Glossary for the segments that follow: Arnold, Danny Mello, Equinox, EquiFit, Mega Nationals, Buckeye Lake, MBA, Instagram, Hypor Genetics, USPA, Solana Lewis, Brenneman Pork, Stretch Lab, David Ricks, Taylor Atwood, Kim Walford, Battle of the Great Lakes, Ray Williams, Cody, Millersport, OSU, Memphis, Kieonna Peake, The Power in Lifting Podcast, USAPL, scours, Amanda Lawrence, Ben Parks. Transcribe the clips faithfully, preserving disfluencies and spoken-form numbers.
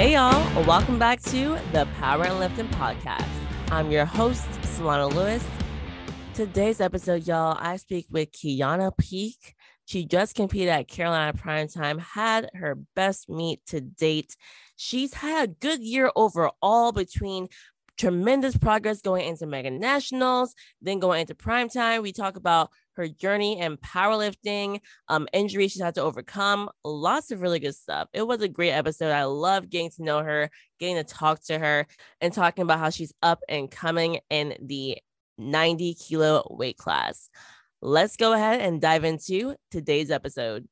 Hey y'all, welcome back to the Power and Lifting Podcast. I'm your host, Solana Lewis. Today's episode, y'all, I speak with Kieonna Peake. She just competed at Carolina Primetime, had her best meet to date. She's had a good year overall between tremendous progress going into Mega Nationals, then going into Primetime. We talk about her journey in powerlifting, um, injuries she's had to overcome, lots of really good stuff. It was a great episode. I love getting to know her, getting to talk to her, and talking about how she's up and coming in the ninety kilo weight class. Let's go ahead and dive into today's episode.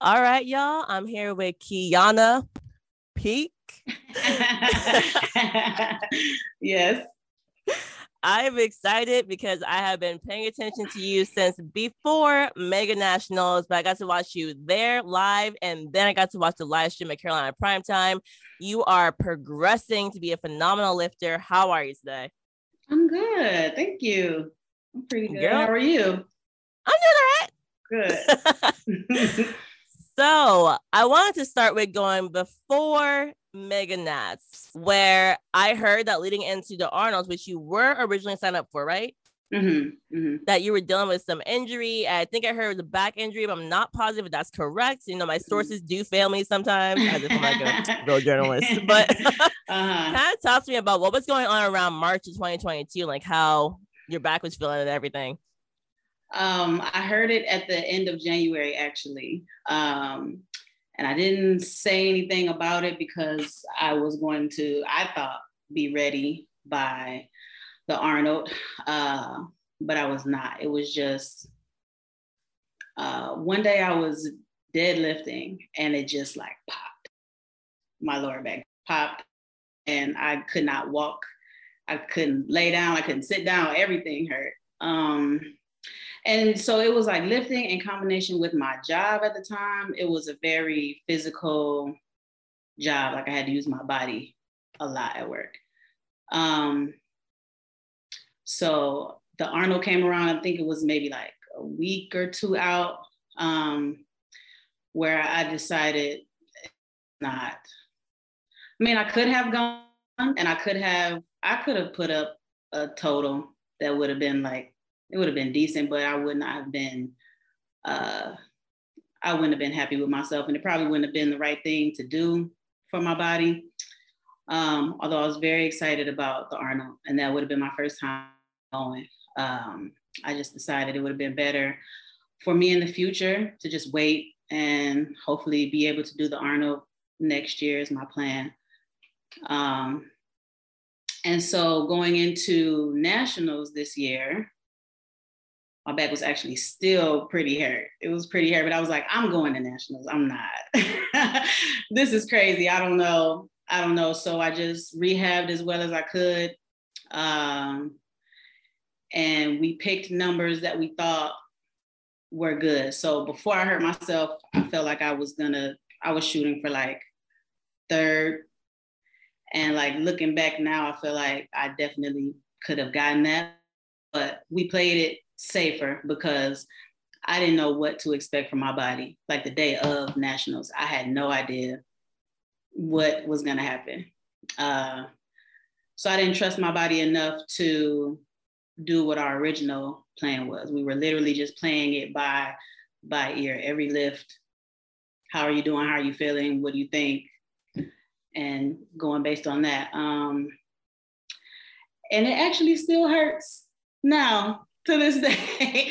All right, y'all. I'm here with Kieonna Peake. Yes. I'm excited because I have been paying attention to you since before Mega Nationals, but I got to watch you there live, and then I got to watch the live stream at Carolina Primetime. You are progressing to be a phenomenal lifter. How are you today? I'm good. Thank you. I'm pretty good. Girl, how are you? I'm doing all right. Good. So I wanted to start with going before Mega Nats, where I heard that leading into the Arnolds, which you were originally signed up for, right? Mm-hmm, mm-hmm. That you were dealing with some injury. I think I heard it was a back injury, but I'm not positive if that's correct. You know, my sources do fail me sometimes, as if I'm like a real journalist. But uh-huh. Kind of talk to me about what was going on around March of twenty twenty-two, like how your back was feeling and everything. Um, I heard it at the end of January, actually. Um, And I didn't say anything about it because I was going to, I thought, be ready by the Arnold, uh, but I was not. It was just, uh, one day I was deadlifting and it just like popped. My lower back popped and I could not walk. I couldn't lay down. I couldn't sit down. Everything hurt. Um, And so it was like lifting in combination with my job at the time. It was a very physical job. Like I had to use my body a lot at work. Um, so the Arnold came around, I think it was maybe like a week or two out, um, where I decided not. I mean, I could have gone and I could have, I could have put up a total that would have been like, it would have been decent, but I would not have been, uh, I wouldn't have been happy with myself, and it probably wouldn't have been the right thing to do for my body. Um, although I was very excited about the Arnold, and that would have been my first time going. Um, I just decided it would have been better for me in the future to just wait and hopefully be able to do the Arnold next year is my plan. Um, and so going into nationals this year, my back was actually still pretty hurt. It was pretty hurt, but I was like, I'm going to nationals. I'm not. This is crazy. I don't know. I don't know. So I just rehabbed as well as I could. Um, and we picked numbers that we thought were good. So before I hurt myself, I felt like I was gonna, I was shooting for like third. And like looking back now, I feel like I definitely could have gotten that, but we played it safer because I didn't know what to expect from my body. Like the day of nationals, I had no idea what was going to happen. Uh, so I didn't trust my body enough to do what our original plan was. We were literally just playing it by, by ear, every lift. How are you doing? How are you feeling? What do you think? And going based on that. Um, and it actually still hurts now. To this day,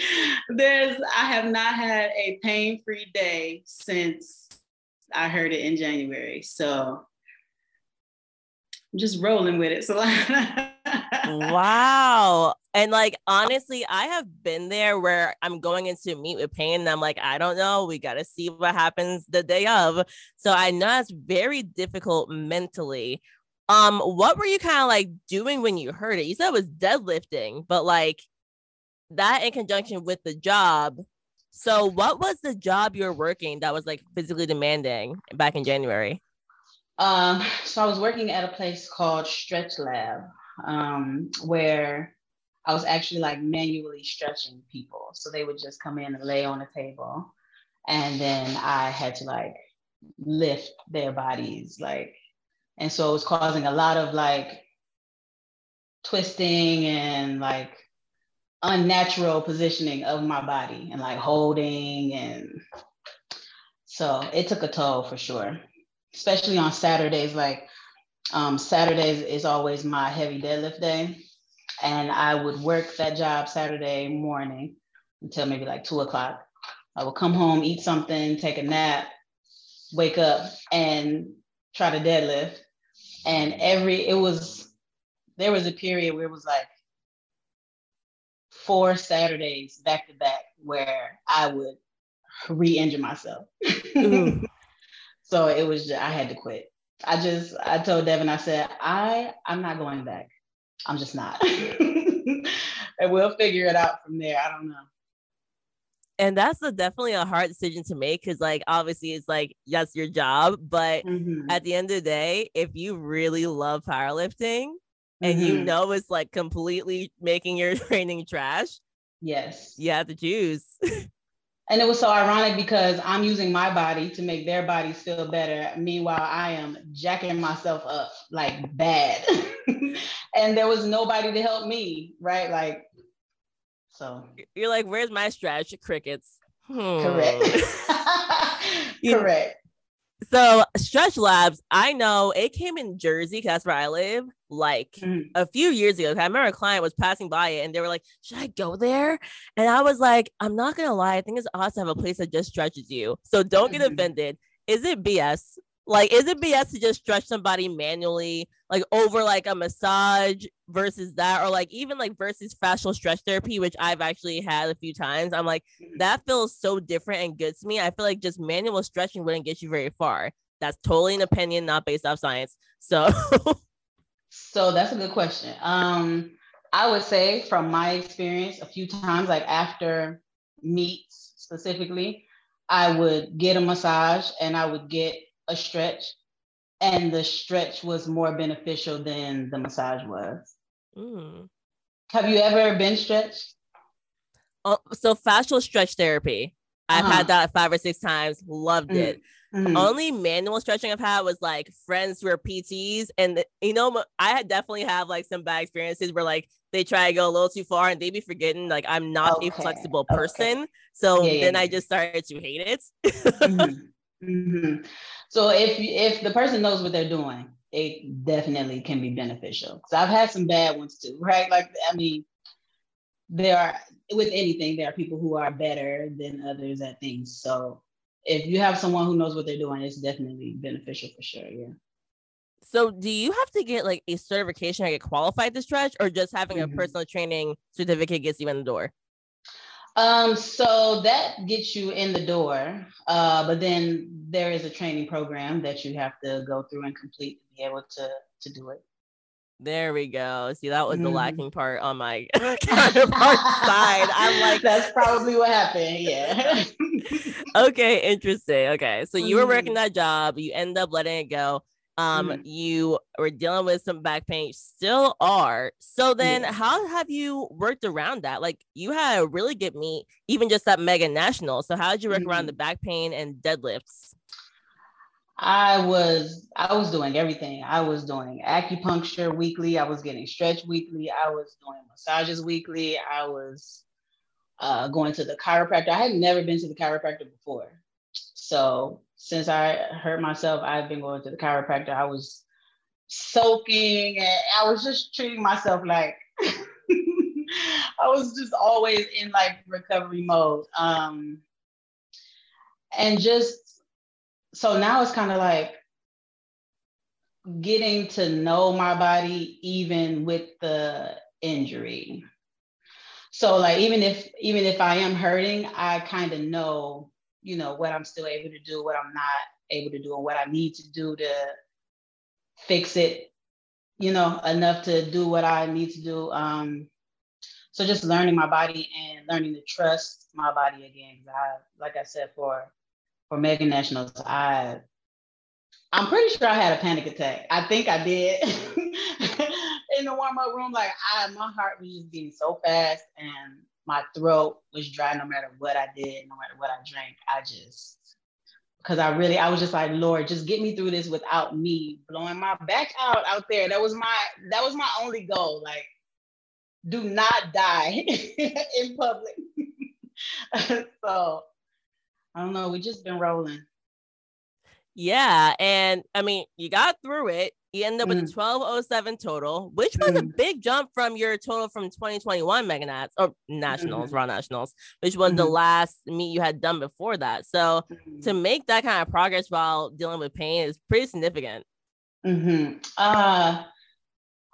there's, I have not had a pain-free day since I heard it in January. So I'm just rolling with it, Solana. Wow. And like, honestly, I have been there where I'm going into meet with pain and I'm like, I don't know. We got to see what happens the day of. So I know it's very difficult mentally. Um, what were you kind of like doing when you heard it? You said it was deadlifting, but like, that in conjunction with the job. So what was the job you were working that was like physically demanding back in January? Um, so I was working at a place called Stretch Lab, um, where I was actually like manually stretching people. So they would just come in and lay on the table. And then I had to like lift their bodies, like And so it was causing a lot of like twisting and like unnatural positioning of my body and like holding. And so it took a toll for sure, especially on Saturdays. Like um, Saturdays is always my heavy deadlift day. And I would work that job Saturday morning until maybe like two o'clock. I would come home, eat something, take a nap, wake up and try to deadlift. And every, it was, there was a period where it was like four Saturdays back to back where I would re-injure myself. Mm-hmm. So it was, just, I had to quit. I just, I told Devin, I said, I, I'm not going back. I'm just not. And we'll figure it out from there. I don't know. And that's a, definitely a hard decision to make because, like, obviously it's like, yes, your job. But mm-hmm. at the end of the day, if you really love powerlifting and mm-hmm. you know it's like completely making your training trash. Yes. You have to choose. And it was so ironic because I'm using my body to make their bodies feel better. Meanwhile, I am jacking myself up like bad. And there was nobody to help me, right? Like, so. You're like, where's my stretch? Crickets. Hmm. Correct. you, Correct. So Stretch Labs, I know it came in Jersey because that's where I live. Like mm-hmm. a few years ago, I remember a client was passing by it and they were like, should I go there? And I was like, I'm not going to lie. I think it's awesome to have a place that just stretches you. So don't mm-hmm. get offended. Is it B S? Like, is it B S to just stretch somebody manually, like over like a massage versus that, or like even like versus fascial stretch therapy, which I've actually had a few times. I'm like, that feels so different and good to me. I feel like just manual stretching wouldn't get you very far. That's totally an opinion, not based off science. So, so that's a good question. Um, I would say from my experience a few times, like after meets specifically, I would get a massage and I would get a stretch, and the stretch was more beneficial than the massage was. Mm. Have you ever been stretched? Oh, so fascial stretch therapy. I've uh-huh. had that five or six times. Loved mm-hmm. it. Mm-hmm. Only manual stretching I've had was like friends who are P Ts, and the, you know, I had definitely have like some bad experiences where like they try to go a little too far and they be forgetting like I'm not okay. a flexible person. Okay. So yeah, then yeah. I just started to hate it. mm-hmm. Mm-hmm. So if if the person knows what they're doing, it definitely can be beneficial. Because so I've had some bad ones too, right? Like, I mean, there are, with anything, there are people who are better than others at things. So if you have someone who knows what they're doing, it's definitely beneficial for sure, yeah. So do you have to get like a certification or get qualified to stretch, or just having mm-hmm. a personal training certificate gets you in the door? Um, so that gets you in the door, uh, but then there is a training program that you have to go through and complete to be able to, to do it. There we go. See, that was mm-hmm. the lacking part on my counterpart side. I'm like, that's probably what happened. Yeah. Okay. Interesting. Okay. So you were working that job. You end up letting it go. Um, mm-hmm. You were dealing with some back pain, you still are. So then yeah. how have you worked around that? Like, you had a really good meet, even just at Mega Nationals. So how did you work mm-hmm. around the back pain and deadlifts? I was, I was doing everything. I was doing acupuncture weekly. I was getting stretch weekly. I was doing massages weekly. I was uh, going to the chiropractor. I had never been to the chiropractor before. So since I hurt myself, I've been going to the chiropractor. I was soaking and I was just treating myself like, I was just always in like recovery mode. Um, and just, so now it's kind of like getting to know my body, even with the injury. So like, even if, even if I am hurting, I kind of know, you know, what I'm still able to do, what I'm not able to do, and what I need to do to fix it, you know, enough to do what I need to do. Um, so just learning my body and learning to trust my body again. I, like I said, for for Mega Nationals, I, I'm pretty sure I had a panic attack. I think I did. In the warm-up room, like I, my heart was just beating so fast and my throat was dry no matter what I did, no matter what I drank. I just because I really, I was just like, Lord, just get me through this without me blowing my back out out there. That was my, that was my only goal. Like, do not die in public. So I don't know. We just been rolling. Yeah. And I mean, you got through it. You end up mm. with a twelve oh seven total, which was mm. a big jump from your total from twenty twenty-one Mega Nats or Nationals, mm. Raw Nationals, which was mm. the last meet you had done before that. So mm. to make that kind of progress while dealing with pain is pretty significant. Mm-hmm. Uh,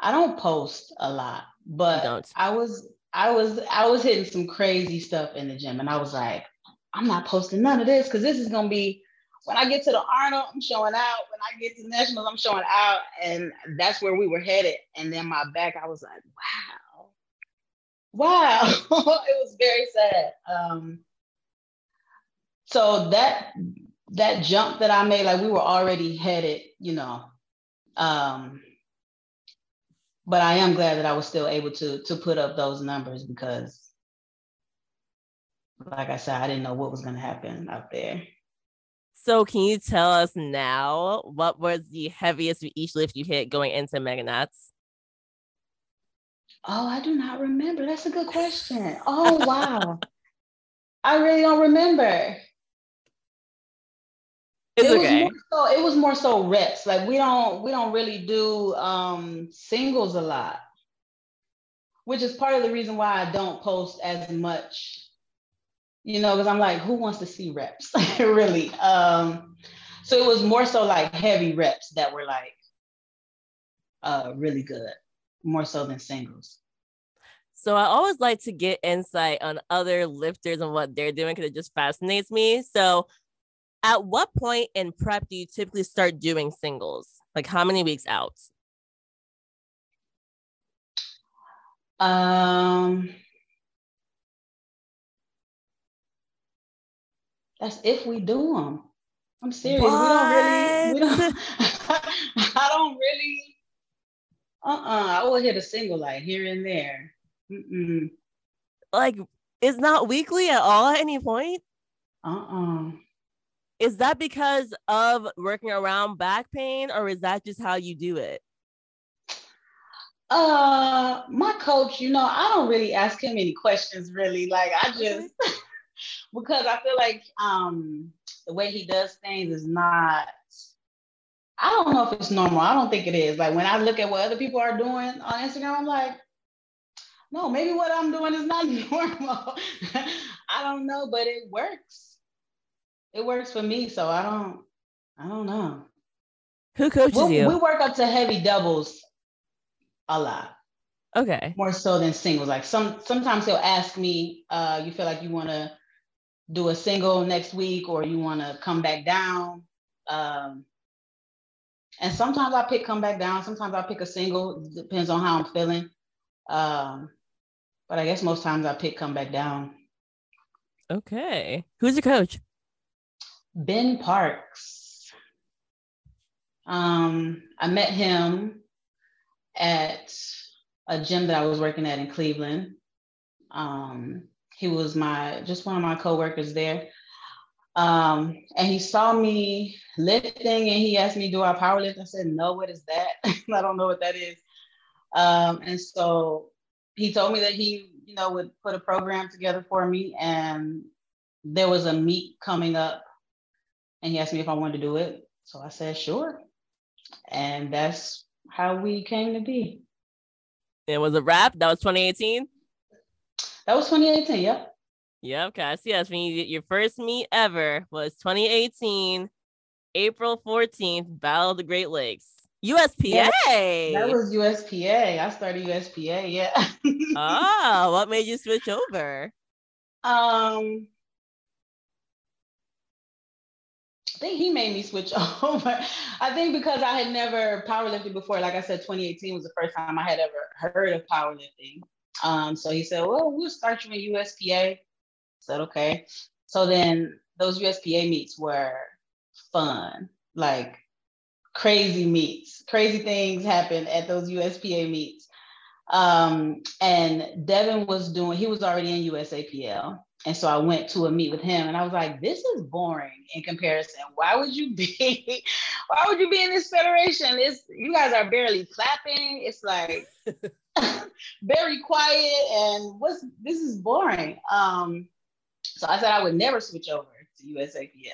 I don't post a lot, but I was, I was, I was hitting some crazy stuff in the gym, and I was like, I'm not posting none of this because this is gonna be. When I get to the Arnold, I'm showing out. When I get to Nationals, I'm showing out. And that's where we were headed. And then my back, I was like, wow. Wow. It was very sad. Um, so that that jump that I made, like we were already headed, you know. Um, but I am glad that I was still able to, to put up those numbers because, like I said, I didn't know what was going to happen out there. So can you tell us now, what was the heaviest of each lift you hit going into Mega Nats? Oh, I do not remember. That's a good question. Oh, wow. I really don't remember. It's it, okay. was more so, it was more so reps. Like we don't, we don't really do um, singles a lot, which is part of the reason why I don't post as much. You know, because I'm like, who wants to see reps, really? Um, so it was more so like heavy reps that were like uh, really good, more so than singles. So I always like to get insight on other lifters and what they're doing because it just fascinates me. So at what point in prep do you typically start doing singles? Like how many weeks out? Um... That's if we do them. I'm serious. What? We don't really, we don't, I don't really, uh-uh. I will hit a single like here and there. Mm-mm. Like, it's not weekly at all at any point? Uh-uh. Is that because of working around back pain or is that just how you do it? Uh, my coach, you know, I don't really ask him any questions really. Like I just... Because I feel like um, the way he does things is not, I don't know if it's normal. I don't think it is. Like when I look at what other people are doing on Instagram, I'm like, no, maybe what I'm doing is not normal. I don't know, but it works. It works for me. So I don't, I don't know. Who coaches we, you? We work up to heavy doubles a lot. Okay. More so than singles. Like some, sometimes he'll ask me, uh, you feel like you want to do a single next week or you want to come back down. Um, and sometimes I pick come back down. Sometimes I pick a single. Depends on how I'm feeling. Um, but I guess most times I pick come back down. Okay. Who's your coach? Ben Parks. Um, I met him at... a gym that I was working at in Cleveland. Um, he was my, just one of my coworkers there. Um, and he saw me lifting and he asked me, do I power lift? I said, no, what is that? I don't know what that is. Um, and so he told me that he, you know, would put a program together for me and there was a meet coming up and he asked me if I wanted to do it. So I said, sure. And that's how we came to be. It was a wrap. That was twenty eighteen. That was twenty eighteen. Yep. Yeah. Okay. I see. That's when you did your first meet ever was twenty eighteen, April fourteenth, Battle of the Great Lakes. U S P A. Yeah, that was U S P A. I started U S P A. Yeah. Oh, what made you switch over? Um, I think he made me switch over. I think because I had never powerlifted before. Like I said, twenty eighteen was the first time I had ever heard of powerlifting. Um, so he said, well, we'll start you in U S P A. I said, okay. So then those U S P A meets were fun, like crazy meets. Crazy things happened at those U S P A meets. Um, and Devin was doing, he was already in U S A P L. And so I went to a meet with him and I was like, this is boring in comparison. Why would you be, why would you be in this federation? It's, you guys are barely clapping. It's like very quiet and what's, this is boring. Um, so I said I would never switch over to U S A P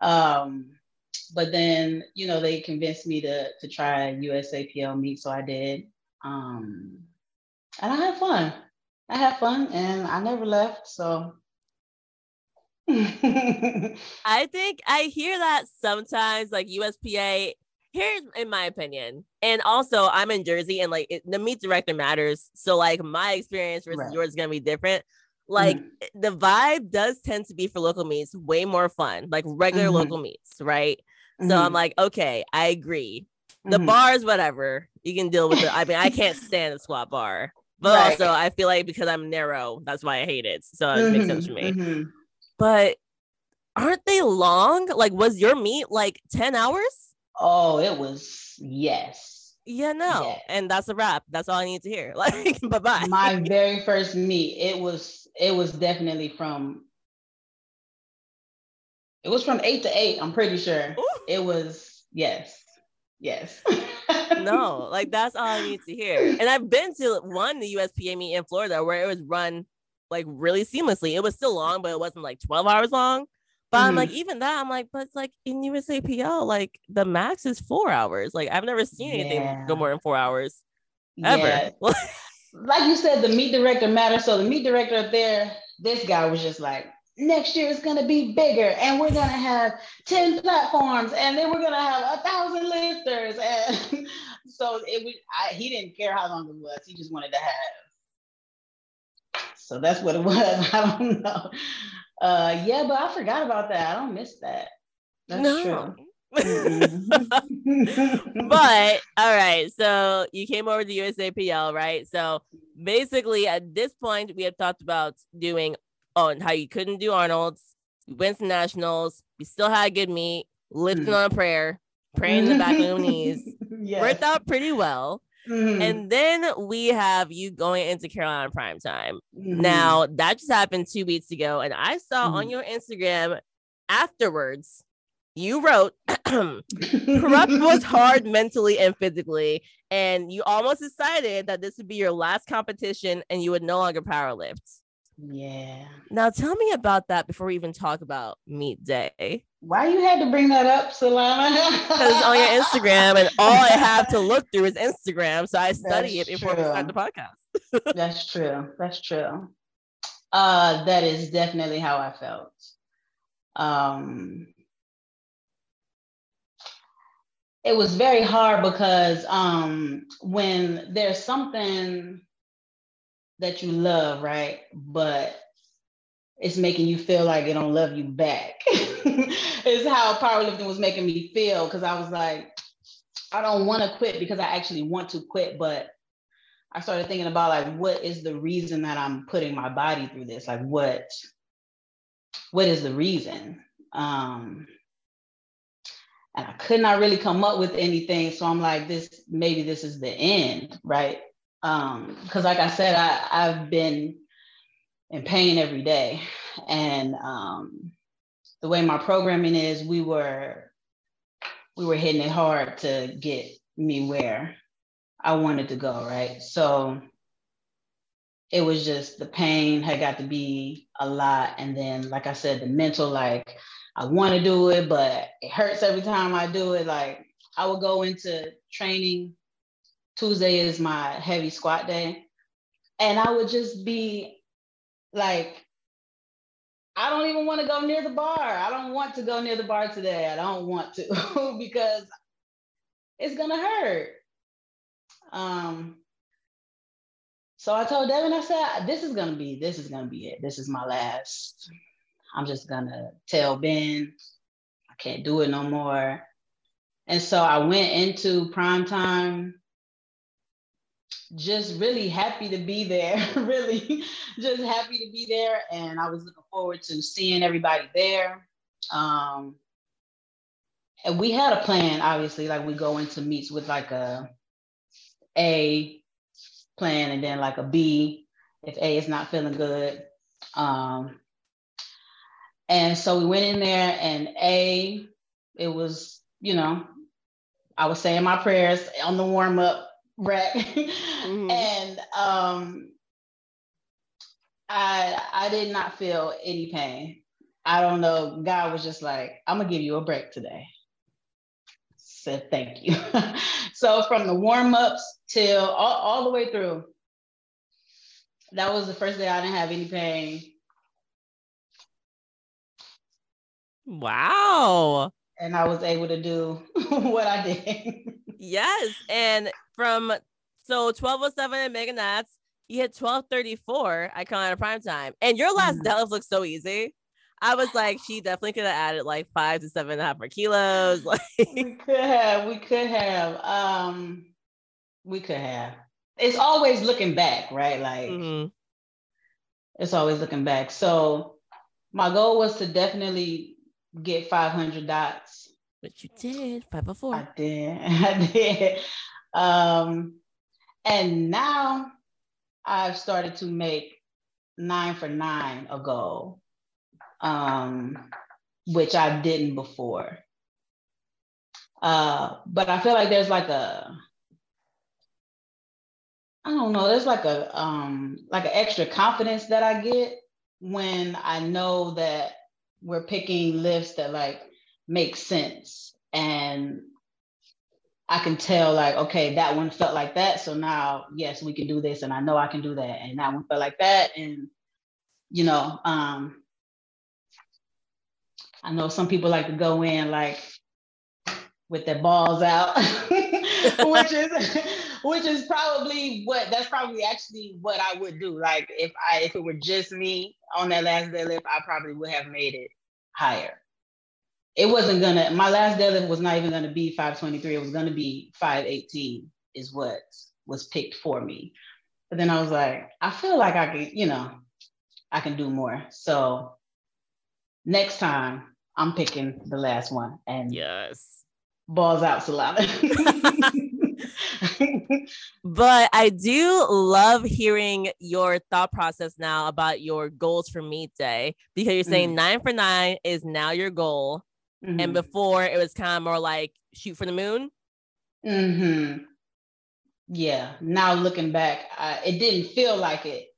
L. Um, but then, you know, they convinced me to, to try a U S A P L meet. So I did. Um, and I had fun. I had fun and I never left, so. I think I hear that sometimes, like U S P A, here's in my opinion. And also I'm in Jersey and like it, the meet director matters. So like my experience versus right. yours is going to be different. Like mm-hmm. the vibe does tend to be for local meets way more fun, like regular mm-hmm. local meets, right? Mm-hmm. So I'm like, okay, I agree. The mm-hmm. bar is whatever. You can deal with it. I mean, I can't stand the squat bar. But right. also, I feel like because I'm narrow, that's why I hate it. So it mm-hmm, makes sense for me. Mm-hmm. But aren't they long? Like, was your meet like ten hours? Oh, it was. Yes. Yeah, no. Yes. And that's a wrap. That's all I need to hear. Like, bye-bye. My very first meet, it was, it was definitely from, it was from eight to eight, I'm pretty sure. Ooh. It was, yes. Yes. No, like that's all I need to hear. And I've been to one the U S P A meet in Florida where it was run like really seamlessly. It was still long, but it wasn't like twelve hours long. But mm-hmm. I'm like, even that, I'm like, but it's like in U S A P L, like the max is four hours. Like I've never seen anything yeah. go more than four hours ever. Yeah. Like you said, the meet director matters. So the meet director up there, this guy was just like, next year it's going to be bigger and we're going to have ten platforms and then we're going to have a thousand lifters. And so it was, I, he didn't care how long it was. He just wanted to have. So that's what it was. I don't know. Uh, yeah, but I forgot about that. I don't miss that. That's no. true. Mm-hmm. But all right, so you came over to U S A P L, right? So basically at this point we had talked about doing on how you couldn't do Arnold's, you went to nationals, you still had a good meet, lifting mm. on a prayer, praying in the back of your knees, yes. worked out pretty well. Mm. And then we have you going into Carolina Primetime. Mm. Now, that just happened two weeks ago, and I saw mm. on your Instagram afterwards, you wrote, prep was hard mentally and physically, and you almost decided that this would be your last competition and you would no longer power lift. Yeah. Now tell me about that before we even talk about meet day. Why you had to bring that up, Solana? Because it's on your Instagram and all I have to look through is Instagram. So I study That's it before true. we start the podcast. That's true. That's true. Uh, that is definitely how I felt. Um, it was very hard because um, when there's something that you love, right? But it's making you feel like it don't love you back. It's how powerlifting was making me feel, because I was like, I don't want to quit because I actually want to quit, but I started thinking about like, what is the reason that I'm putting my body through this? Like what, what is the reason? Um, and I could not really come up with anything. So I'm like, this, maybe this is the end, right? Um, cause like I said, I, I've been in pain every day. And, um, the way my programming is, we were, we were hitting it hard to get me where I wanted to go. Right. So it was just, the pain had got to be a lot. And then, like I said, the mental, like I want to do it, but it hurts every time I do it. Like I would go into training, Tuesday is my heavy squat day. And I would just be like, I don't even want to go near the bar. I don't want to go near the bar today. I don't want to because it's going to hurt. Um, so I told Devin, I said, this is going to be, this is going to be it. This is my last. I'm just going to tell Ben, I can't do it no more. And so I went into primetime just really happy to be there, really just happy to be there. And I was looking forward to seeing everybody there. Um, and we had a plan, obviously, like we go into meets with like a A plan and then like a B if A is not feeling good. Um, and so we went in there, and A, it was, you know, I was saying my prayers on the warm up rack. Mm-hmm. And um, I, I did not feel any pain. I don't know. God was just like, I'm going to give you a break today. Said thank you. So from the warm-ups till all, all the way through, that was the first day I didn't have any pain. Wow. And I was able to do what I did. Yes. And from, so twelve oh seven at Mega Nats, you hit twelve thirty-four at Carolina Primetime. And your last mm-hmm. delve looked so easy. I was like, she definitely could have added like five to seven and a half more kilos. Like we could have, we could have, um, we could have. It's always looking back, right? Like mm-hmm. it's always looking back. So my goal was to definitely get five hundred dots. But you did five oh four. I did, I did. Um, and now I've started to make nine for nine a goal. Um, which I didn't before. Uh, but I feel like there's like a, I don't know, there's like a, um, like an extra confidence that I get when I know that we're picking lifts that like make sense. And I can tell like, okay, that one felt like that. So now, yes, we can do this. And I know I can do that. And that one felt like that. And, you know, um, I know some people like to go in like with their balls out, which is which is probably what that's probably actually what I would do. Like if I if it were just me on that last deadlift, I probably would have made it higher. It wasn't gonna. My last deadlift was not even gonna be five twenty-three. It was gonna be five eighteen is what was picked for me. But then I was like, I feel like I could, you know, I can do more. So next time. I'm picking the last one and yes, balls out Solana. But I do love hearing your thought process now about your goals for meet day, because you're saying mm-hmm. nine for nine is now your goal. Mm-hmm. And before it was kind of more like shoot for the moon. Mm-hmm. Yeah. Now looking back, I, it didn't feel like it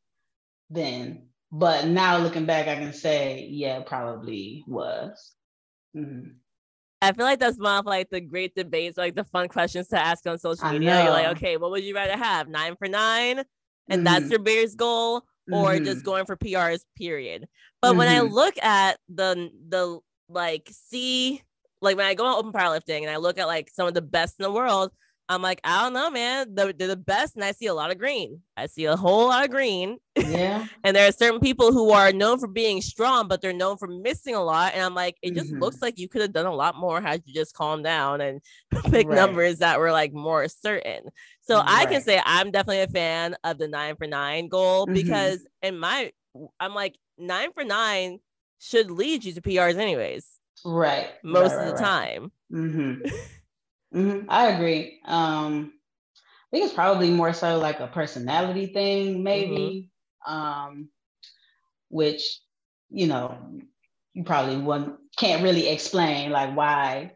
then. But now looking back, I can say, yeah, probably was. Mm-hmm. I feel like that's one of like the great debates, like the fun questions to ask on social media. You're like, okay, what would you rather have? Nine for nine? And mm-hmm. that's your biggest goal? Or mm-hmm. just going for P Rs, period. But mm-hmm. when I look at the, the like, see, like when I go on open powerlifting and I look at like some of the best in the world, I'm like, I don't know, man. They're, they're the best, and I see a lot of green. I see a whole lot of green. Yeah. And there are certain people who are known for being strong, but they're known for missing a lot. And I'm like, it just mm-hmm. looks like you could have done a lot more had you just calmed down and pick right. numbers that were like more certain. So right. I can say I'm definitely a fan of the nine for nine goal mm-hmm. because in my, I'm like nine for nine should lead you to P Rs anyways. Right. Most right, right, of the right. time. Mm-hmm. Mm-hmm. I agree. Um, I think it's probably more so like a personality thing, maybe, mm-hmm. um, which, you know, you probably one can't really explain like why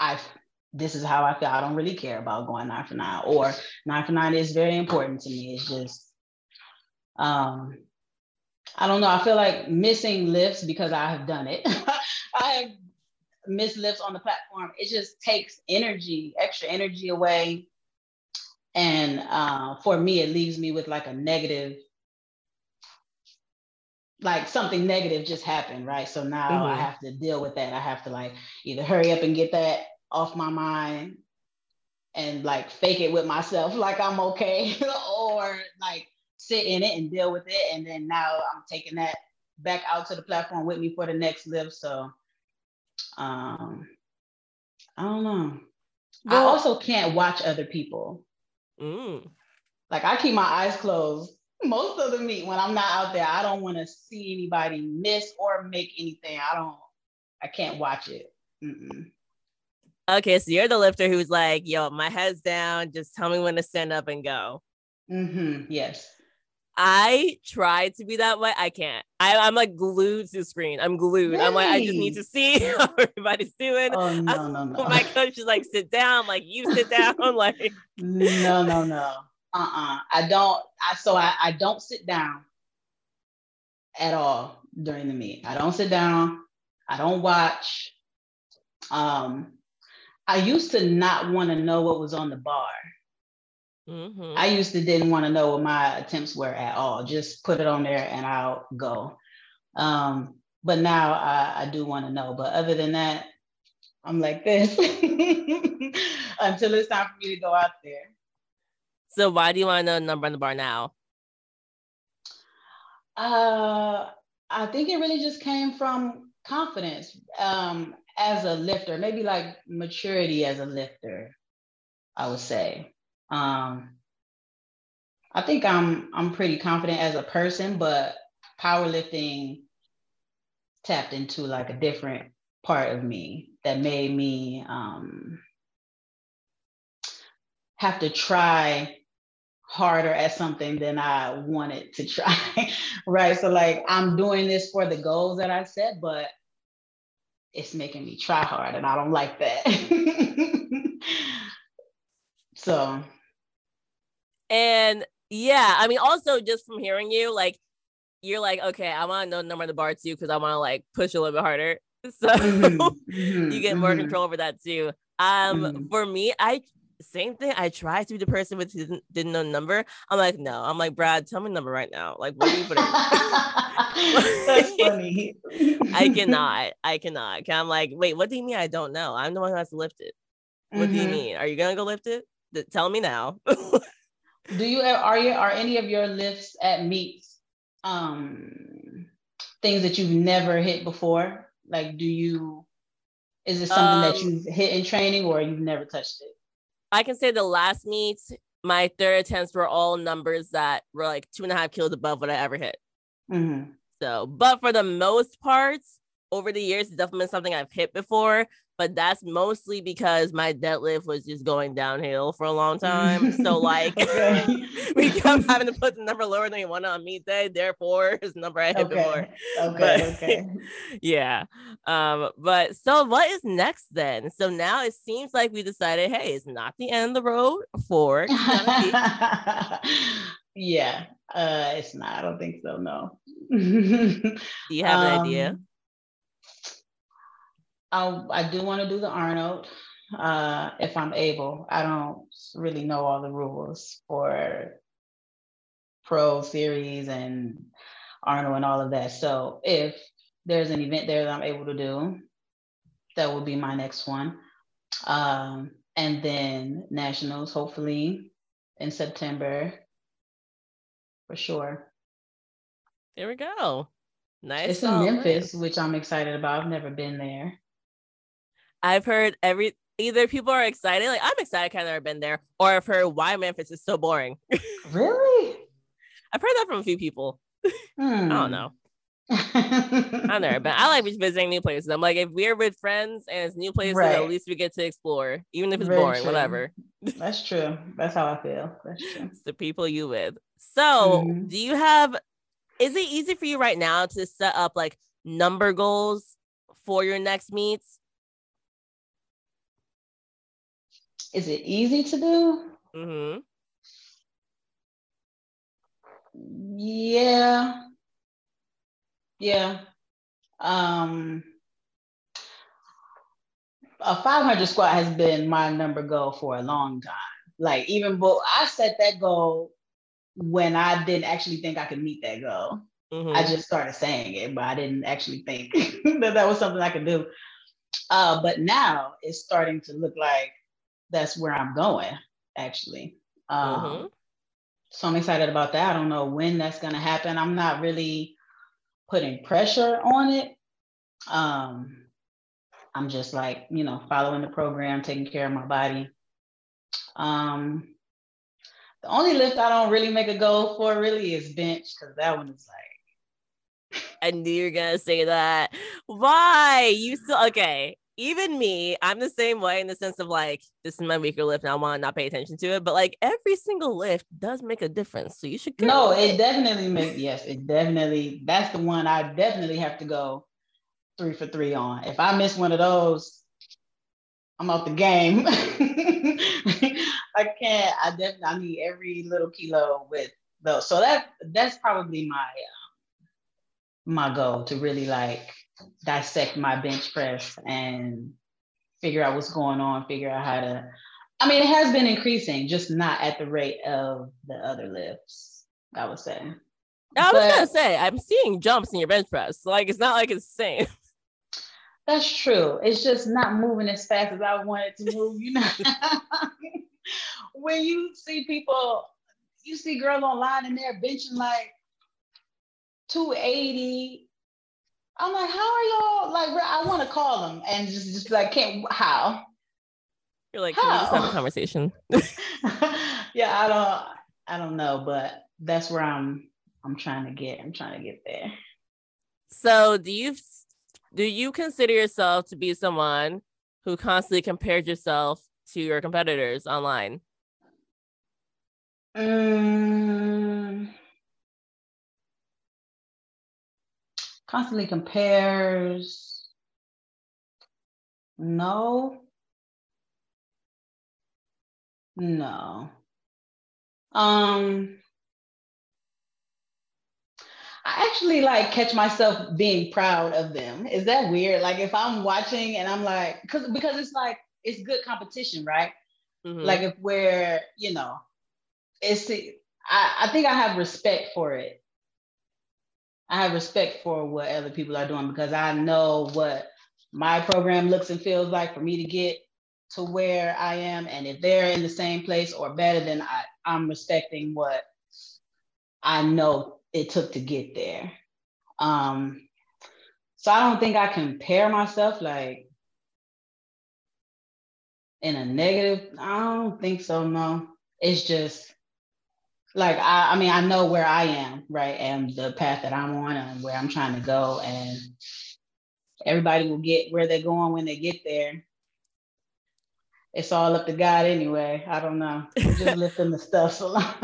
I, this is how I feel. I don't really care about going nine for nine, or nine for nine is very important to me. It's just, um, I don't know. I feel like missing lifts because I have done it. I have miss lifts on the platform, it just takes energy, extra energy away. And uh, for me, it leaves me with like a negative, like something negative just happened, right? So now mm-hmm. I have to deal with that. I have to like either hurry up and get that off my mind and like fake it with myself, like I'm okay, or like sit in it and deal with it. And then now I'm taking that back out to the platform with me for the next lift. So Um, I don't know. Well, I also can't watch other people. Mm. Like I keep my eyes closed most of the meet when I'm not out there. I don't want to see anybody miss or make anything. I don't. I can't watch it. Mm-mm. Okay, so you're the lifter who's like, "Yo, my head's down. Just tell me when to stand up and go." Mm-hmm. Yes. I try to be that way. I can't. I, I'm like glued to the screen. I'm glued. Really? I'm like, I just need to see how everybody's doing. Oh, no, I, no, no. My coach is like, sit down. Like, you sit down. Like, no, no, no. Uh-uh. I don't. I so I, I don't sit down at all during the meet. I don't sit down. I don't watch. Um, I used to not want to know what was on the bar. Mm-hmm. I used to didn't want to know what my attempts were at all. Just put it on there and I'll go. Um, but now I, I do want to know. But other than that, I'm like this until it's time for me to go out there. So why do you want to know the number on the bar now? Uh, I think it really just came from confidence um, as a lifter, maybe like maturity as a lifter, I would say. Um, I think I'm I'm pretty confident as a person, but powerlifting tapped into like a different part of me that made me um, have to try harder at something than I wanted to try, right? So like I'm doing this for the goals that I set, but it's making me try hard and I don't like that. So. And yeah, I mean, also just from hearing you, like, you're like, okay, I want to know the number of the bar too, because I want to like push a little bit harder. So mm-hmm. you get more mm-hmm. control over that too. Um, mm-hmm. For me, I, same thing. I try to be the person with who didn't know the number. I'm like, no. I'm like, Brad, tell me the number right now. Like, what are you putting? That's funny. I cannot. I cannot. I'm like, wait, what do you mean I don't know? I'm the one who has to lift it. What mm-hmm. do you mean? Are you going to go lift it? Tell me now. Do you are you are any of your lifts at meets um things that you've never hit before? Like, do you is it something um, that you've hit in training or you've never touched it? I can say the last meet, my third attempts were all numbers that were like two and a half kilos above what I ever hit. Mm-hmm. So, but for the most part, over the years, it's definitely been something I've hit before. But that's mostly because my deadlift was just going downhill for a long time. So like we kept having to put the number lower than we want on meet day. Therefore, it's the number I hit okay. before. Okay. But, okay. yeah. Um, but so what is next then? So now it seems like we decided, hey, it's not the end of the road for Kieonna Peake. Yeah. Uh, it's not. I don't think so. No. Do you have an um, idea? I, I do want to do the Arnold uh, if I'm able. I don't really know all the rules for Pro Series and Arnold and all of that. So if there's an event there that I'm able to do, that will be my next one. Um, and then Nationals, hopefully in September, for sure. There we go. Nice. It's in Memphis, right? Which I'm excited about. I've never been there. I've heard every either people are excited, like I'm excited because I've never been there, or I've heard why Memphis is so boring. Really? I've heard that from a few people. Mm. I don't know. I've never been. I like visiting new places. I'm like, if we're with friends and it's new places, right. At least we get to explore, even if it's Very boring, true. Whatever. That's true. That's how I feel. That's true. It's the people you with. So, mm-hmm. do you have? Is it easy for you right now to set up like number goals for your next meets? Is it easy to do? Mm-hmm. Yeah. Yeah. Um, a five hundred squat has been my number goal for a long time. Like even, but I set that goal when I didn't actually think I could meet that goal. Mm-hmm. I just started saying it, but I didn't actually think that that was something I could do. Uh, but now it's starting to look like that's where I'm going, actually. Um, mm-hmm. So I'm excited about that. I don't know when that's going to happen. I'm not really putting pressure on it. Um, I'm just like, you know, following the program, taking care of my body. Um, the only lift I don't really make a goal for really is bench, because that one is like. I knew you were going to say that. Why? You still, okay. even me, I'm the same way in the sense of like, this is my weaker lift and I want to not pay attention to it. But like every single lift does make a difference. So you should care. No, it, it definitely makes, yes, it definitely, that's the one I definitely have to go three for three on. If I miss one of those, I'm out the game. I can't, I definitely, I need every little kilo with those. So that that's probably my, um, my goal, to really like dissect my bench press and figure out what's going on, figure out how to, I mean, it has been increasing, just not at the rate of the other lifts, I would say. I was but, gonna say, I'm seeing jumps in your bench press. Like, it's not like it's the same. That's true. It's just not moving as fast as I want it to move. You know, when you see people, you see girls online and they're benching like two eighty. I'm like, how are y'all? Like, I want to call them and just, just be like, can't, how? You're like, how? Can we just have a conversation? Yeah, I don't, I don't know, but that's where I'm. I'm trying to get, I'm trying to get there. So do you, do you consider yourself to be someone who constantly compares yourself to your competitors online? Um, constantly compares. No. No. Um, I actually like catch myself being proud of them. Is that weird? Like if I'm watching and I'm like, cause, because it's like, it's good competition, right? Mm-hmm. Like if we're, you know, it's, I, I think I have respect for it. I have respect for what other people are doing because I know what my program looks and feels like for me to get to where I am. And if they're in the same place or better than I, I'm respecting what I know it took to get there. Um, so I don't think I compare myself like in a negative, I don't think so, no. It's just like, I, I mean, I know where I am, right? And the path that I'm on and where I'm trying to go, and everybody will get where they're going when they get there. It's all up to God anyway. I don't know, I'm just lifting the stuff so long.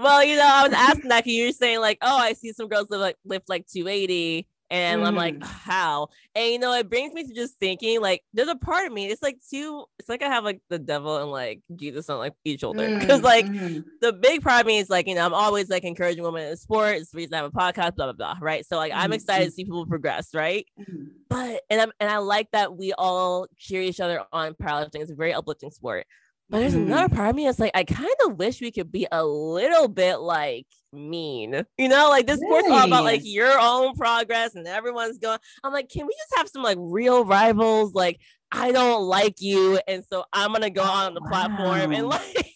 Well, you know, I was asking that because you were saying like, oh, I see some girls lift like, lift like two eighty. And mm. I'm like, how? And, you know, it brings me to just thinking like, there's a part of me. It's like two. It's like I have like the devil and like Jesus on like each shoulder. Because mm. like mm. the big part of me is like, you know, I'm always like encouraging women in sport. It's the reason I have a podcast, blah, blah, blah. Right. So like, mm. I'm excited to see people progress. Right. Mm. But and I'm and I like that we all cheer each other on powerlifting. It's a very uplifting sport. But there's another part of me that's like, I kind of wish we could be a little bit like mean, you know, like this sport's all about like your own progress and everyone's going. I'm like, can we just have some like real rivals? Like, I don't like you. And so I'm going to go on the platform and like,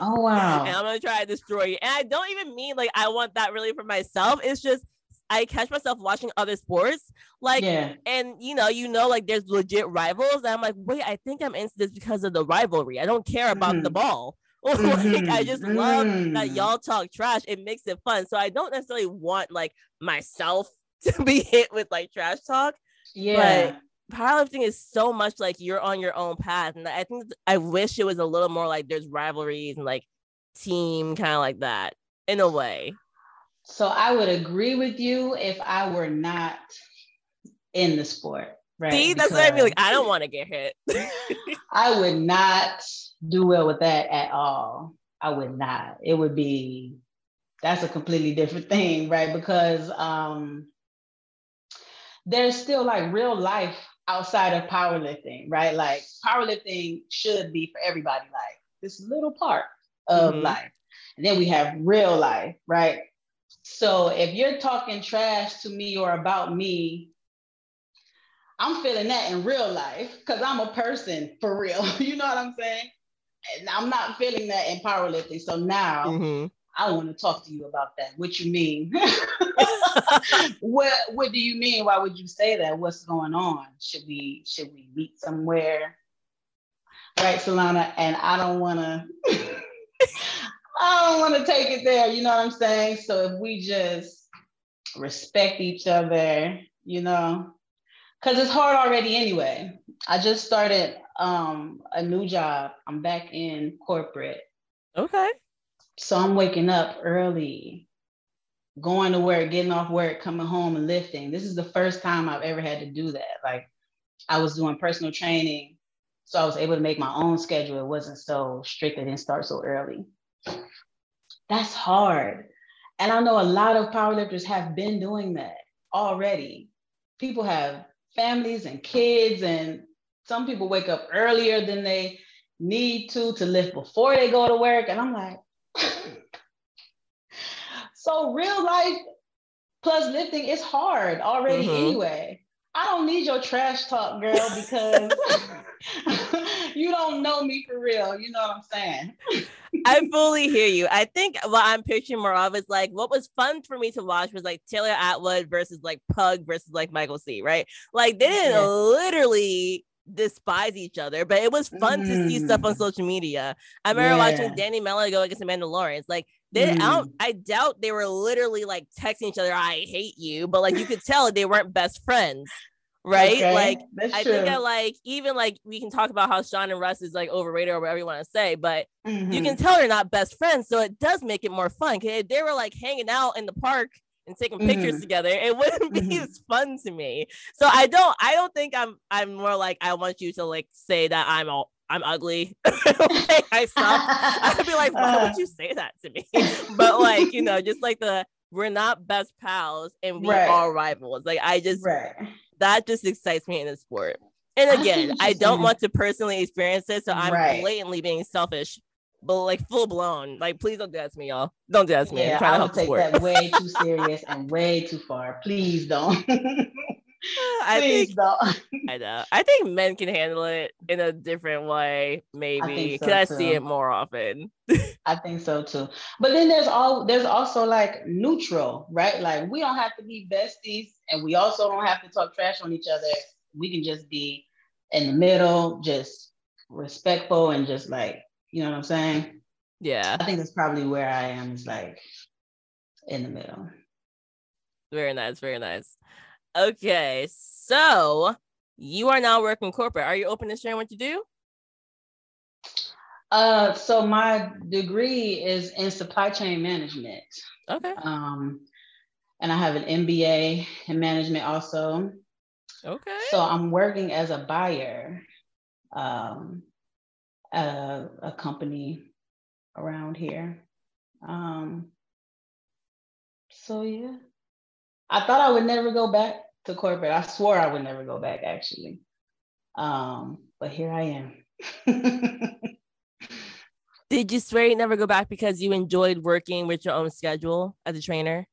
oh, wow. And I'm going to try to destroy you. And I don't even mean like I want that really for myself. It's just I catch myself watching other sports like, yeah. And you know, you know, like there's legit rivals. And I'm like, wait, I think I'm into this because of the rivalry. I don't care about mm. the ball. Like, I just mm. love that y'all talk trash. It makes it fun. So I don't necessarily want like myself to be hit with like trash talk. Yeah. But powerlifting is so much like you're on your own path. And I think I wish it was a little more like there's rivalries and like team kind of like that in a way. So I would agree with you if I were not in the sport, right? See, that's because what I mean. Like, I don't want to get hit. I would not do well with that at all. I would not. It would be, that's a completely different thing, right? Because um, there's still like real life outside of powerlifting, right? Like powerlifting should be for everybody, like this little part of mm-hmm. life. And then we have real life, right? So if you're talking trash to me or about me, I'm feeling that in real life because I'm a person for real. You know what I'm saying? And I'm not feeling that in powerlifting. So now mm-hmm. I want to talk to you about that. What you mean? what What do you mean? Why would you say that? What's going on? Should we Should we meet somewhere? Right, Solana? And I don't want to. I don't want to take it there, you know what I'm saying? So if we just respect each other, you know, because it's hard already anyway. I just started um, a new job. I'm back in corporate. Okay. So I'm waking up early, going to work, getting off work, coming home and lifting. This is the first time I've ever had to do that. Like, I was doing personal training, so I was able to make my own schedule. It wasn't so strict. It didn't start so early. That's hard. And I know a lot of powerlifters have been doing that already. People have families and kids, and some people wake up earlier than they need to to lift before they go to work. And I'm like, so real life plus lifting is hard already mm-hmm. anyway. I don't need your trash talk, girl, because you don't know me for real. You know what I'm saying? I fully hear you. I think what I'm picturing more of is like, what was fun for me to watch was like Taylor Atwood versus like Pug versus like Michael C, right? Like they didn't yeah. literally despise each other, but it was fun mm. to see stuff on social media. I remember yeah. watching Danny Mello go against Amanda Lawrence. Like they mm. out, I doubt they were literally like texting each other, I hate you, but like you could tell they weren't best friends. Right. Okay. Like, that's I true. think that like, even like we can talk about how Sean and Russ is like overrated or whatever you want to say, but mm-hmm. you can tell they're not best friends. So it does make it more fun. Cause if they were like hanging out in the park and taking mm-hmm. pictures together, it wouldn't be mm-hmm. as fun to me. So I don't, I don't think I'm, I'm more like, I want you to like say that I'm all, I'm ugly. Like, I stop. I'd be like, why uh. would you say that to me? But like, you know, just like the, we're not best pals and we right. are rivals. Like I just, right. that just excites me in the sport. And again, I, I don't want to personally experience it. So I'm right. blatantly being selfish, but like full blown. Like, please don't do that to me, y'all. Don't do that to me. Yeah, I'm trying I to help take sport. That way too serious and way too far. Please don't. I Please think, don't. I know. I think men can handle it in a different way, maybe. Because I, so I see it more often. I think so too. But then there's all there's also like neutral, right? Like we don't have to be besties, and we also don't have to talk trash on each other. We can just be in the middle, just respectful, and just like, you know what I'm saying? Yeah. I think that's probably where I am. Is like in the middle. Very nice. Very nice. Okay, so you are now working corporate. Are you open to sharing what you do? Uh, so my degree is in supply chain management. Okay. Um, and I have an M B A in management also. Okay. So I'm working as a buyer um, at a company around here. Um, so yeah. I thought I would never go back to corporate. I swore I would never go back, actually. Um, but here I am. Did you swear you'd never go back because you enjoyed working with your own schedule as a trainer?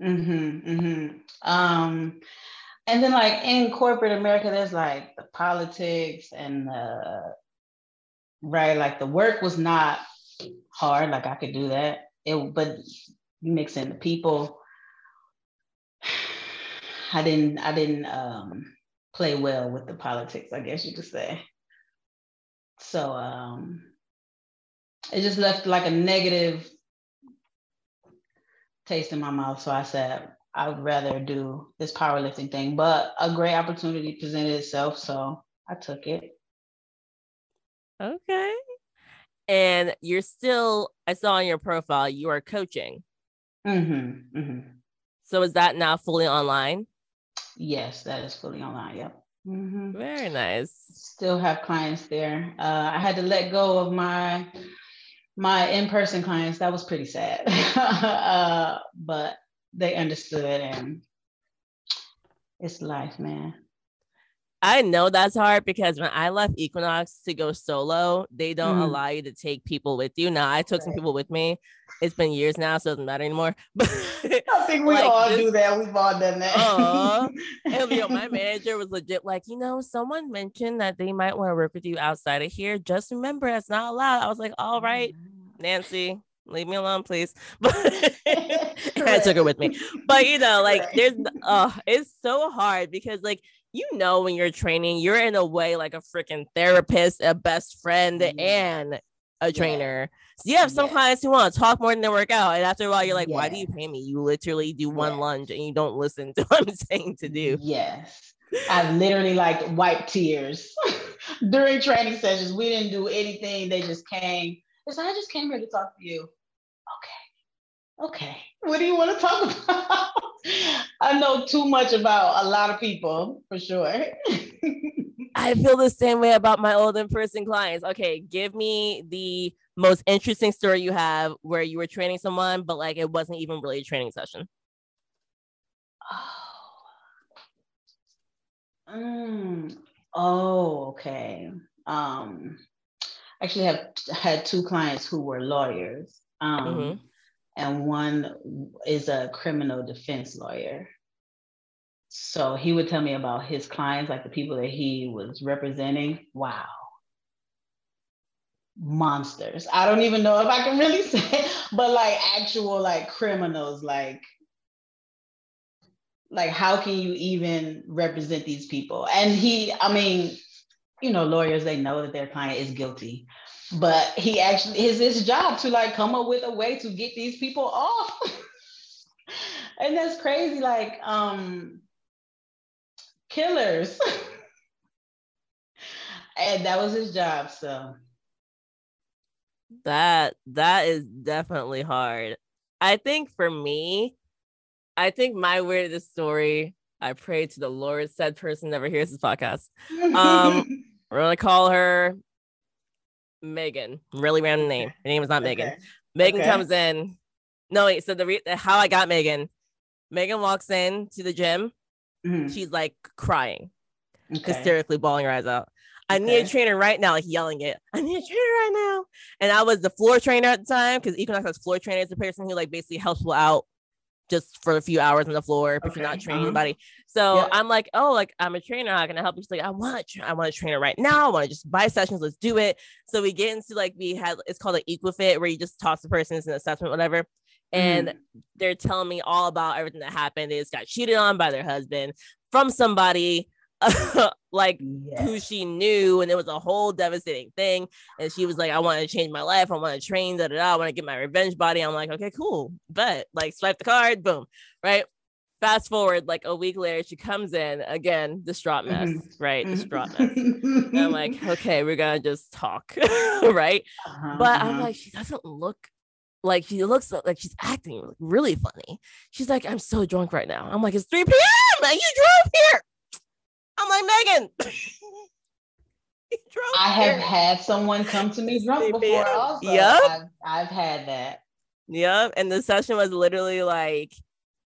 Mm-hmm, mm-hmm. Um, and then, like, in corporate America, there's, like, the politics and the, right, like, the work was not hard. Like, I could do that. It, but you mix in the people. I didn't, I didn't um, play well with the politics, I guess you could say. So um, it just left like a negative taste in my mouth. So I said, I would rather do this powerlifting thing, but a great opportunity presented itself. So I took it. Okay. And you're still, I saw on your profile, you are coaching. Mm-hmm, mm-hmm. So is that now fully online? Yes, that is fully online. Yep. Mm-hmm. Very nice. Still have clients there. Uh, I had to let go of my my in-person clients. That was pretty sad, uh, but they understood, and it's life, man. I know that's hard because when I left Equinox to go solo, they don't mm. allow you to take people with you. Now, I took right. some people with me. It's been years now, so it doesn't matter anymore. But I think we like all this, do that. We've all done that. Uh, and, you know, my manager was legit like, you know, someone mentioned that they might want to work with you outside of here. Just remember, it's not allowed. I was like, all right, Nancy, leave me alone, please. But I took her with me. But, you know, like, right. there's, uh, it's so hard because, like, you know, when you're training, you're in a way like a freaking therapist, a best friend, yeah. and a trainer. Yeah. So you have some yeah. clients who want to talk more than they work out. And after a while, you're like, yeah. why do you pay me? You literally do one yeah. lunge and you don't listen to what I'm saying to do. Yes. I literally like wiped tears during training sessions. We didn't do anything. They just came. It's like, I just came here to talk to you. Okay. Okay. What do you want to talk about? I know too much about a lot of people for sure. I feel the same way about my old in-person clients. Okay. Give me the most interesting story you have where you were training someone, but like, it wasn't even really a training session. Oh, mm. oh okay. Um, I actually have had two clients who were lawyers. Um, mm-hmm. And one is a criminal defense lawyer. So he would tell me about his clients, like the people that he was representing. Wow. Monsters. I don't even know if I can really say it, but like actual like criminals, like, like how can you even represent these people? And he, I mean, you know, lawyers, they know that their client is guilty. But he actually, it's his job to like come up with a way to get these people off. And that's crazy. Like um, killers. And that was his job. So that that is definitely hard. I think for me, I think my weirdest story, I pray to the Lord said person never hears this podcast. Um, we're going to call her Megan, really random name. Her name is not okay. Megan. Megan okay. comes in. No, wait. So the re- how I got Megan. Megan walks in to the gym. Mm-hmm. She's like crying, okay. hysterically bawling her eyes out. I okay. need a trainer right now, like yelling it. I need a trainer right now. And I was the floor trainer at the time because Equinox's floor trainer is the person who like basically helps people out just for a few hours on the floor if okay. you're not training uh-huh. anybody. So yeah. I'm like, oh, like I'm a trainer. How can I help you? She's like, I want, tra- I want a trainer right now. I want to just buy sessions. Let's do it. So we get into like, we had, it's called an EquiFit where you just toss the person, it's an assessment, whatever. And mm. they're telling me all about everything that happened. They just got cheated on by their husband from somebody like yes. who she knew. And it was a whole devastating thing. And she was like, I want to change my life. I want to train. Da, da, da. I want to get my revenge body. I'm like, okay, cool. But like swipe the card, boom. Right. Fast forward, like a week later, she comes in again, distraught mess, mm-hmm. right? Mm-hmm. Distraught mess. And I'm like, okay, we're going to just talk. Right. Uh-huh. But I'm like, she doesn't look like she looks like she's acting really funny. She's like, I'm so drunk right now. I'm like, it's three p.m. and you drove here. I'm like, Megan, you drove I here. have had someone come to me drunk before also. Yep. I've, I've had that. Yep. And the session was literally like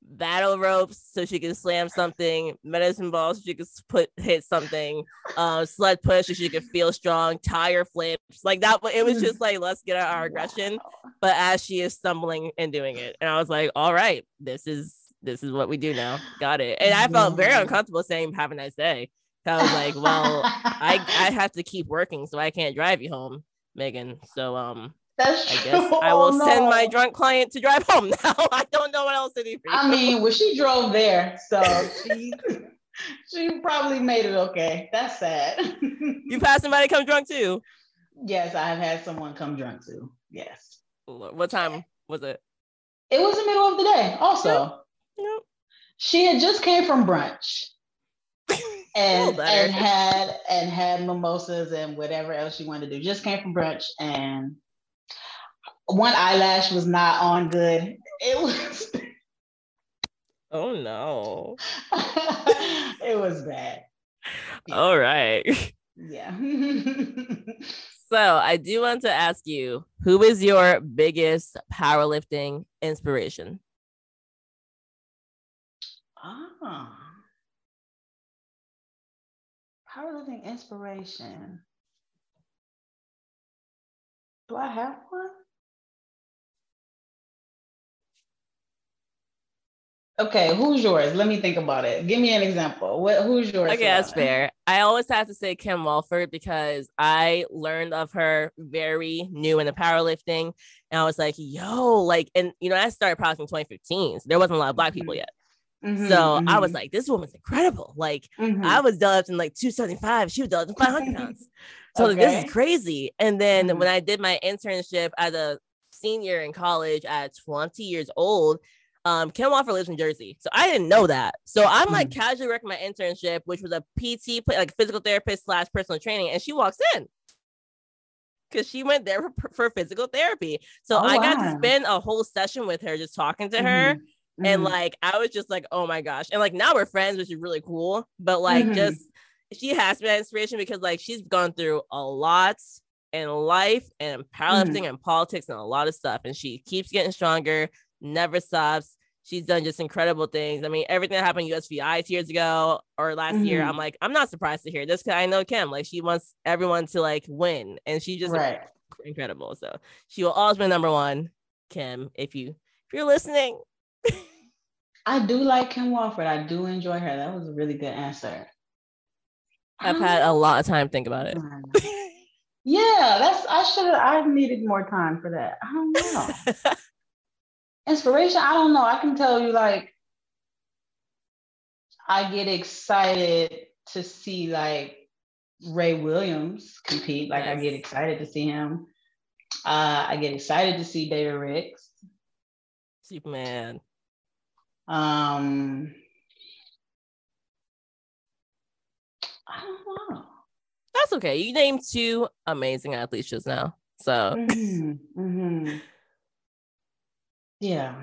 battle ropes so she could slam something, medicine balls so she could put hit something, um, sled push so she could feel strong, tire flips. Like that, it was just like, let's get out our aggression. Wow. But as she is stumbling and doing it. And I was like, all right, this is this is what we do now. Got it. And I felt very uncomfortable saying have a nice day. I was like, well, I I have to keep working, so I can't drive you home, Megan. So um That's I guess true. I will oh, no. send my drunk client to drive home now. I don't know what else to do for you. I mean, well, she drove there, so she she probably made it okay. That's sad. You've had somebody come drunk too? Yes, I've had someone come drunk too. Yes. What time was it? It was the middle of the day also. Nope. Nope. She had just came from brunch and, and, had, and had mimosas and whatever else she wanted to do. Just came from brunch and one eyelash was not on good. It was. Oh no. It was bad. Yeah. All right. Yeah. So I do want to ask you, who is your biggest powerlifting inspiration? Ah. Powerlifting inspiration. Do I have one? Okay, who's yours? Let me think about it. Give me an example. What? Who's yours? Okay, that's fair. I always have to say Kim Walford because I learned of her very new in the powerlifting. And I was like, yo, like, and you know, I started powerlifting in twenty fifteen. So there wasn't a lot of Black people yet. Mm-hmm, so mm-hmm. I was like, this woman's incredible. Like mm-hmm. I was deadlifting like two seventy-five. She was deadlifting five hundred pounds. So okay. like, this is crazy. And then mm-hmm. when I did my internship as a senior in college at twenty years old, Um, Kim Walford lives in Jersey, so I didn't know that. So I'm like mm-hmm. casually working my internship, which was a P T, like physical therapist slash personal training, and she walks in because she went there for, for physical therapy. So oh, I wow. got to spend a whole session with her, just talking to mm-hmm. her. Mm-hmm. And like, I was just like, oh my gosh. And like, now we're friends, which is really cool. But like, mm-hmm. just, she has been an inspiration because like, she's gone through a lot in life and powerlifting mm-hmm. and politics and a lot of stuff. And she keeps getting stronger, never stops. She's done just incredible things. I mean, everything that happened U S P A two years ago or last mm-hmm. year, I'm like, I'm not surprised to hear this because I know Kim. Like, she wants everyone to like win. And she's just right. like, incredible. So she will always be number one, Kim, if you, if you're listening. I do like Kim Walford. I do enjoy her. That was a really good answer. I've um, had a lot of time to think about it. Yeah, that's I should have I needed more time for that. I don't know. Inspiration, I don't know. I can tell you like I get excited to see like Ray Williams compete. Like yes. I get excited to see him. Uh, I get excited to see David Ricks. Superman. Um, I don't know. That's okay. You named two amazing athletes just now, so mm-hmm. Mm-hmm. yeah.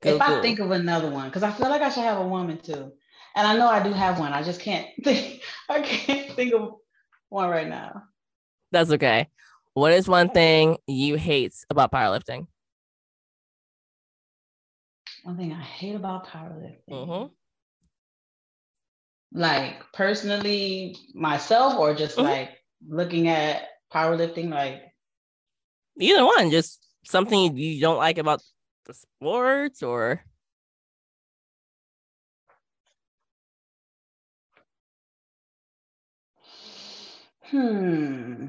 Go, if go. I think of another one, because I feel like I should have a woman too, and I know I do have one. I just can't think. I can't think of one right now. That's okay. What is one thing you hate about powerlifting? One thing I hate about powerlifting. Mm-hmm. Like personally myself or just mm-hmm. like looking at powerlifting, like either one, just something you don't like about the sports or hmm.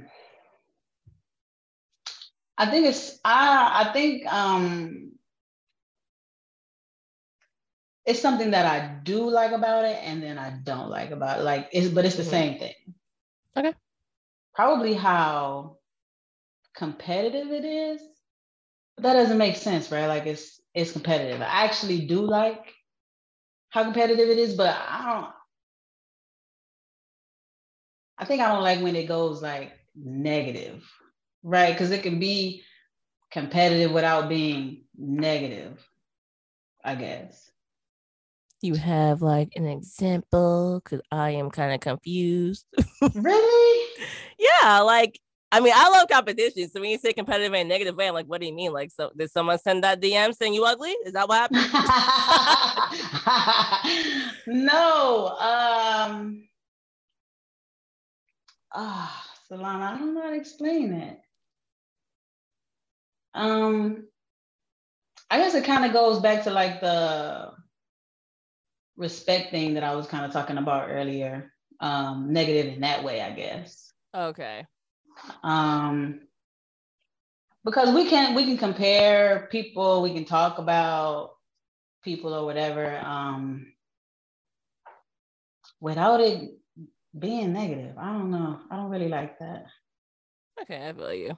I think it's I I think um it's something that I do like about it and then I don't like about it. Like it's, but it's the mm-hmm. same thing. Okay. Probably how competitive it is. But that doesn't make sense, right? Like it's it's competitive. I actually do like how competitive it is, but I don't I think I don't like when it goes like negative, right? Because it can be competitive without being negative, I guess. You have like an example because I am kind of confused. Really? Yeah, like I mean I love competition, so when you say competitive and negative way, I'm like, what do you mean? Like, so did someone send that D M saying you ugly? Is that what happened? No. um ah oh, Solana, I don't know how to explain it. um I guess it kind of goes back to like the respect thing that I was kind of talking about earlier, um, negative in that way, I guess. Okay. Um, because we can we can compare people, we can talk about people or whatever, um, without it being negative. I don't know. I don't really like that. Okay, I feel you.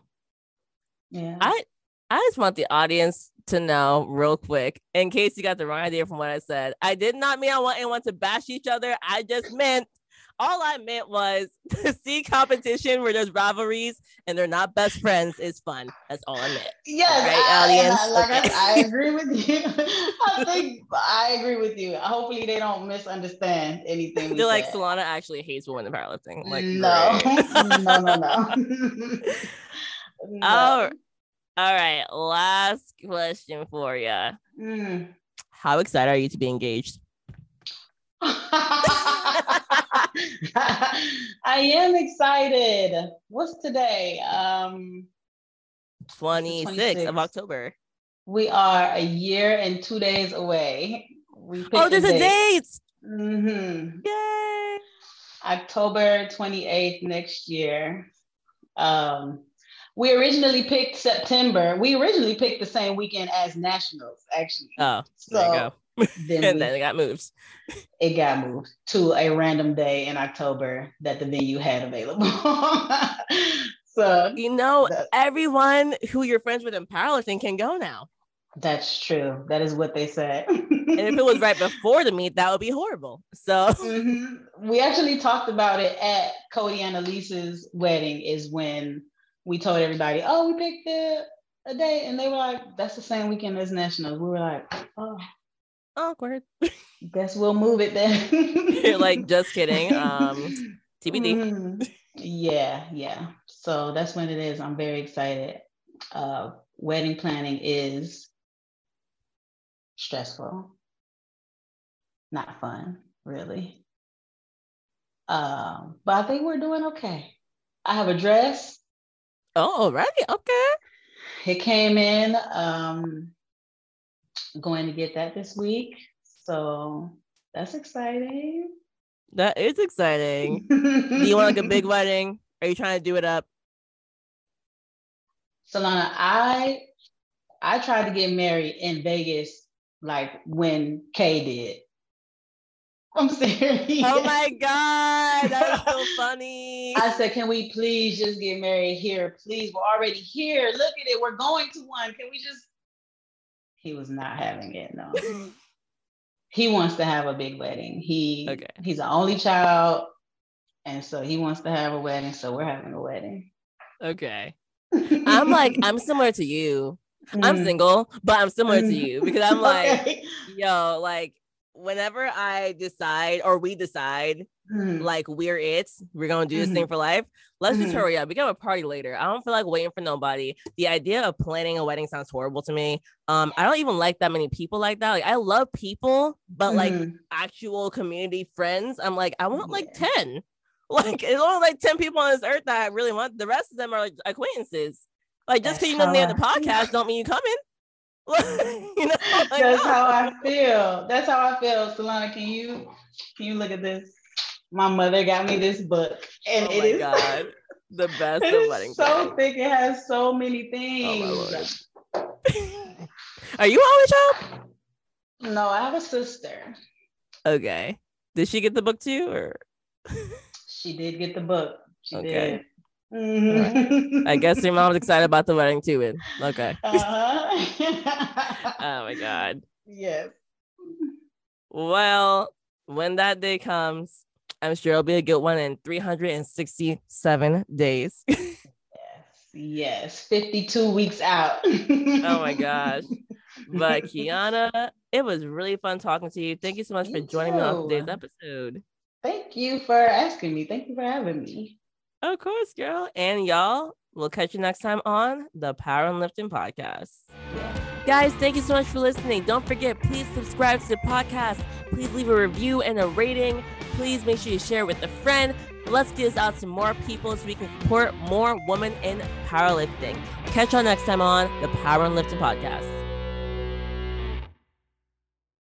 Yeah. I I just want the audience to know real quick, in case you got the wrong idea from what I said. I did not mean I want anyone to bash each other. I just meant, all I meant was to see competition where there's rivalries and they're not best friends is fun. That's all I meant. Yes, right, I, audience? I, like okay. I, I agree with you. I think I agree with you. Hopefully they don't misunderstand anything. They're like, said. Solana actually hates women in powerlifting. Like, no. no, no, no, no. All All right, last question for you. Mm. How excited are you to be engaged? I am excited. What's today? Um, twenty-sixth of October. We are a year and two days away. We oh, there's a date. date. Mm-hmm. Yay! October twenty-eighth next year. Um. We originally picked September. We originally picked the same weekend as Nationals, actually. Oh, so there you go. then and we, then it got moved. It got moved to a random day in October that the venue had available. So you know, everyone who you're friends with in powerlifting can go now. That's true. That is what they said. And if it was right before the meet, that would be horrible. So mm-hmm. we actually talked about it at Cody and Elise's wedding, is when we told everybody, oh, we picked the, a day. And they were like, that's the same weekend as Nationals. We were like, oh, awkward. Guess we'll move it then. You're like, just kidding. Um, T B D. Mm-hmm. Yeah, yeah. So that's when it is. I'm very excited. Uh, wedding planning is stressful, not fun, really. Um, but I think we're doing okay. I have a dress. Oh, all right. Okay. It came in. Um, going to get that this week. So that's exciting. That is exciting. Do you want like a big wedding? Are you trying to do it up? Solana, I I tried to get married in Vegas like when Kay did. I'm serious. Oh my God, that's so funny. I said, can we please just get married here? Please, we're already here. Look at it. We're going to one. Can we just? He was not having it, no. He wants to have a big wedding. He okay. He's an only child, and so he wants to have a wedding, so we're having a wedding. Okay. I'm like, I'm similar to you. Mm. I'm single, but I'm similar to you because I'm like, okay. yo, like whenever I decide or we decide, mm. like we're it, we're going to do this mm. thing for life. Let's mm. just hurry up. We got a party later. I don't feel like waiting for nobody. The idea of planning a wedding sounds horrible to me. Um, I don't even like that many people like that. Like I love people, but mm. like actual community friends. I'm like, I want like yeah. ten. Like it's only like ten people on this earth that I really want. The rest of them are like acquaintances. Like just because you know they have the podcast, don't mean you coming. You know, like, that's no. how I feel. That's how I feel. Solana, can you can you look at this? My mother got me this book, and oh it my is God. The best. It of wedding is so planning. Thick. It has so many things. Oh are you a only child? No, I have a sister. Okay, did she get the book too, or? She did get the book. She okay. did. Mm-hmm. Right. I guess your mom's excited about the wedding too. Then. Okay. Uh-huh. Oh my God. Yes. Well, when that day comes, I'm sure it'll be a good one in three hundred sixty-seven days. Yes. Yes. fifty-two weeks out. Oh my gosh. But Kieonna, it was really fun talking to you. Thank you so much you for joining too. me on today's episode. Thank you for asking me. Thank you for having me. Of course, girl. And y'all, we'll catch you next time on the Power and Lifting Podcast. Yeah. Guys, thank you so much for listening. Don't forget, please subscribe to the podcast. Please leave a review and a rating. Please make sure you share with a friend. Let's get this out to more people so we can support more women in powerlifting. Catch y'all next time on the Power and Lifting Podcast.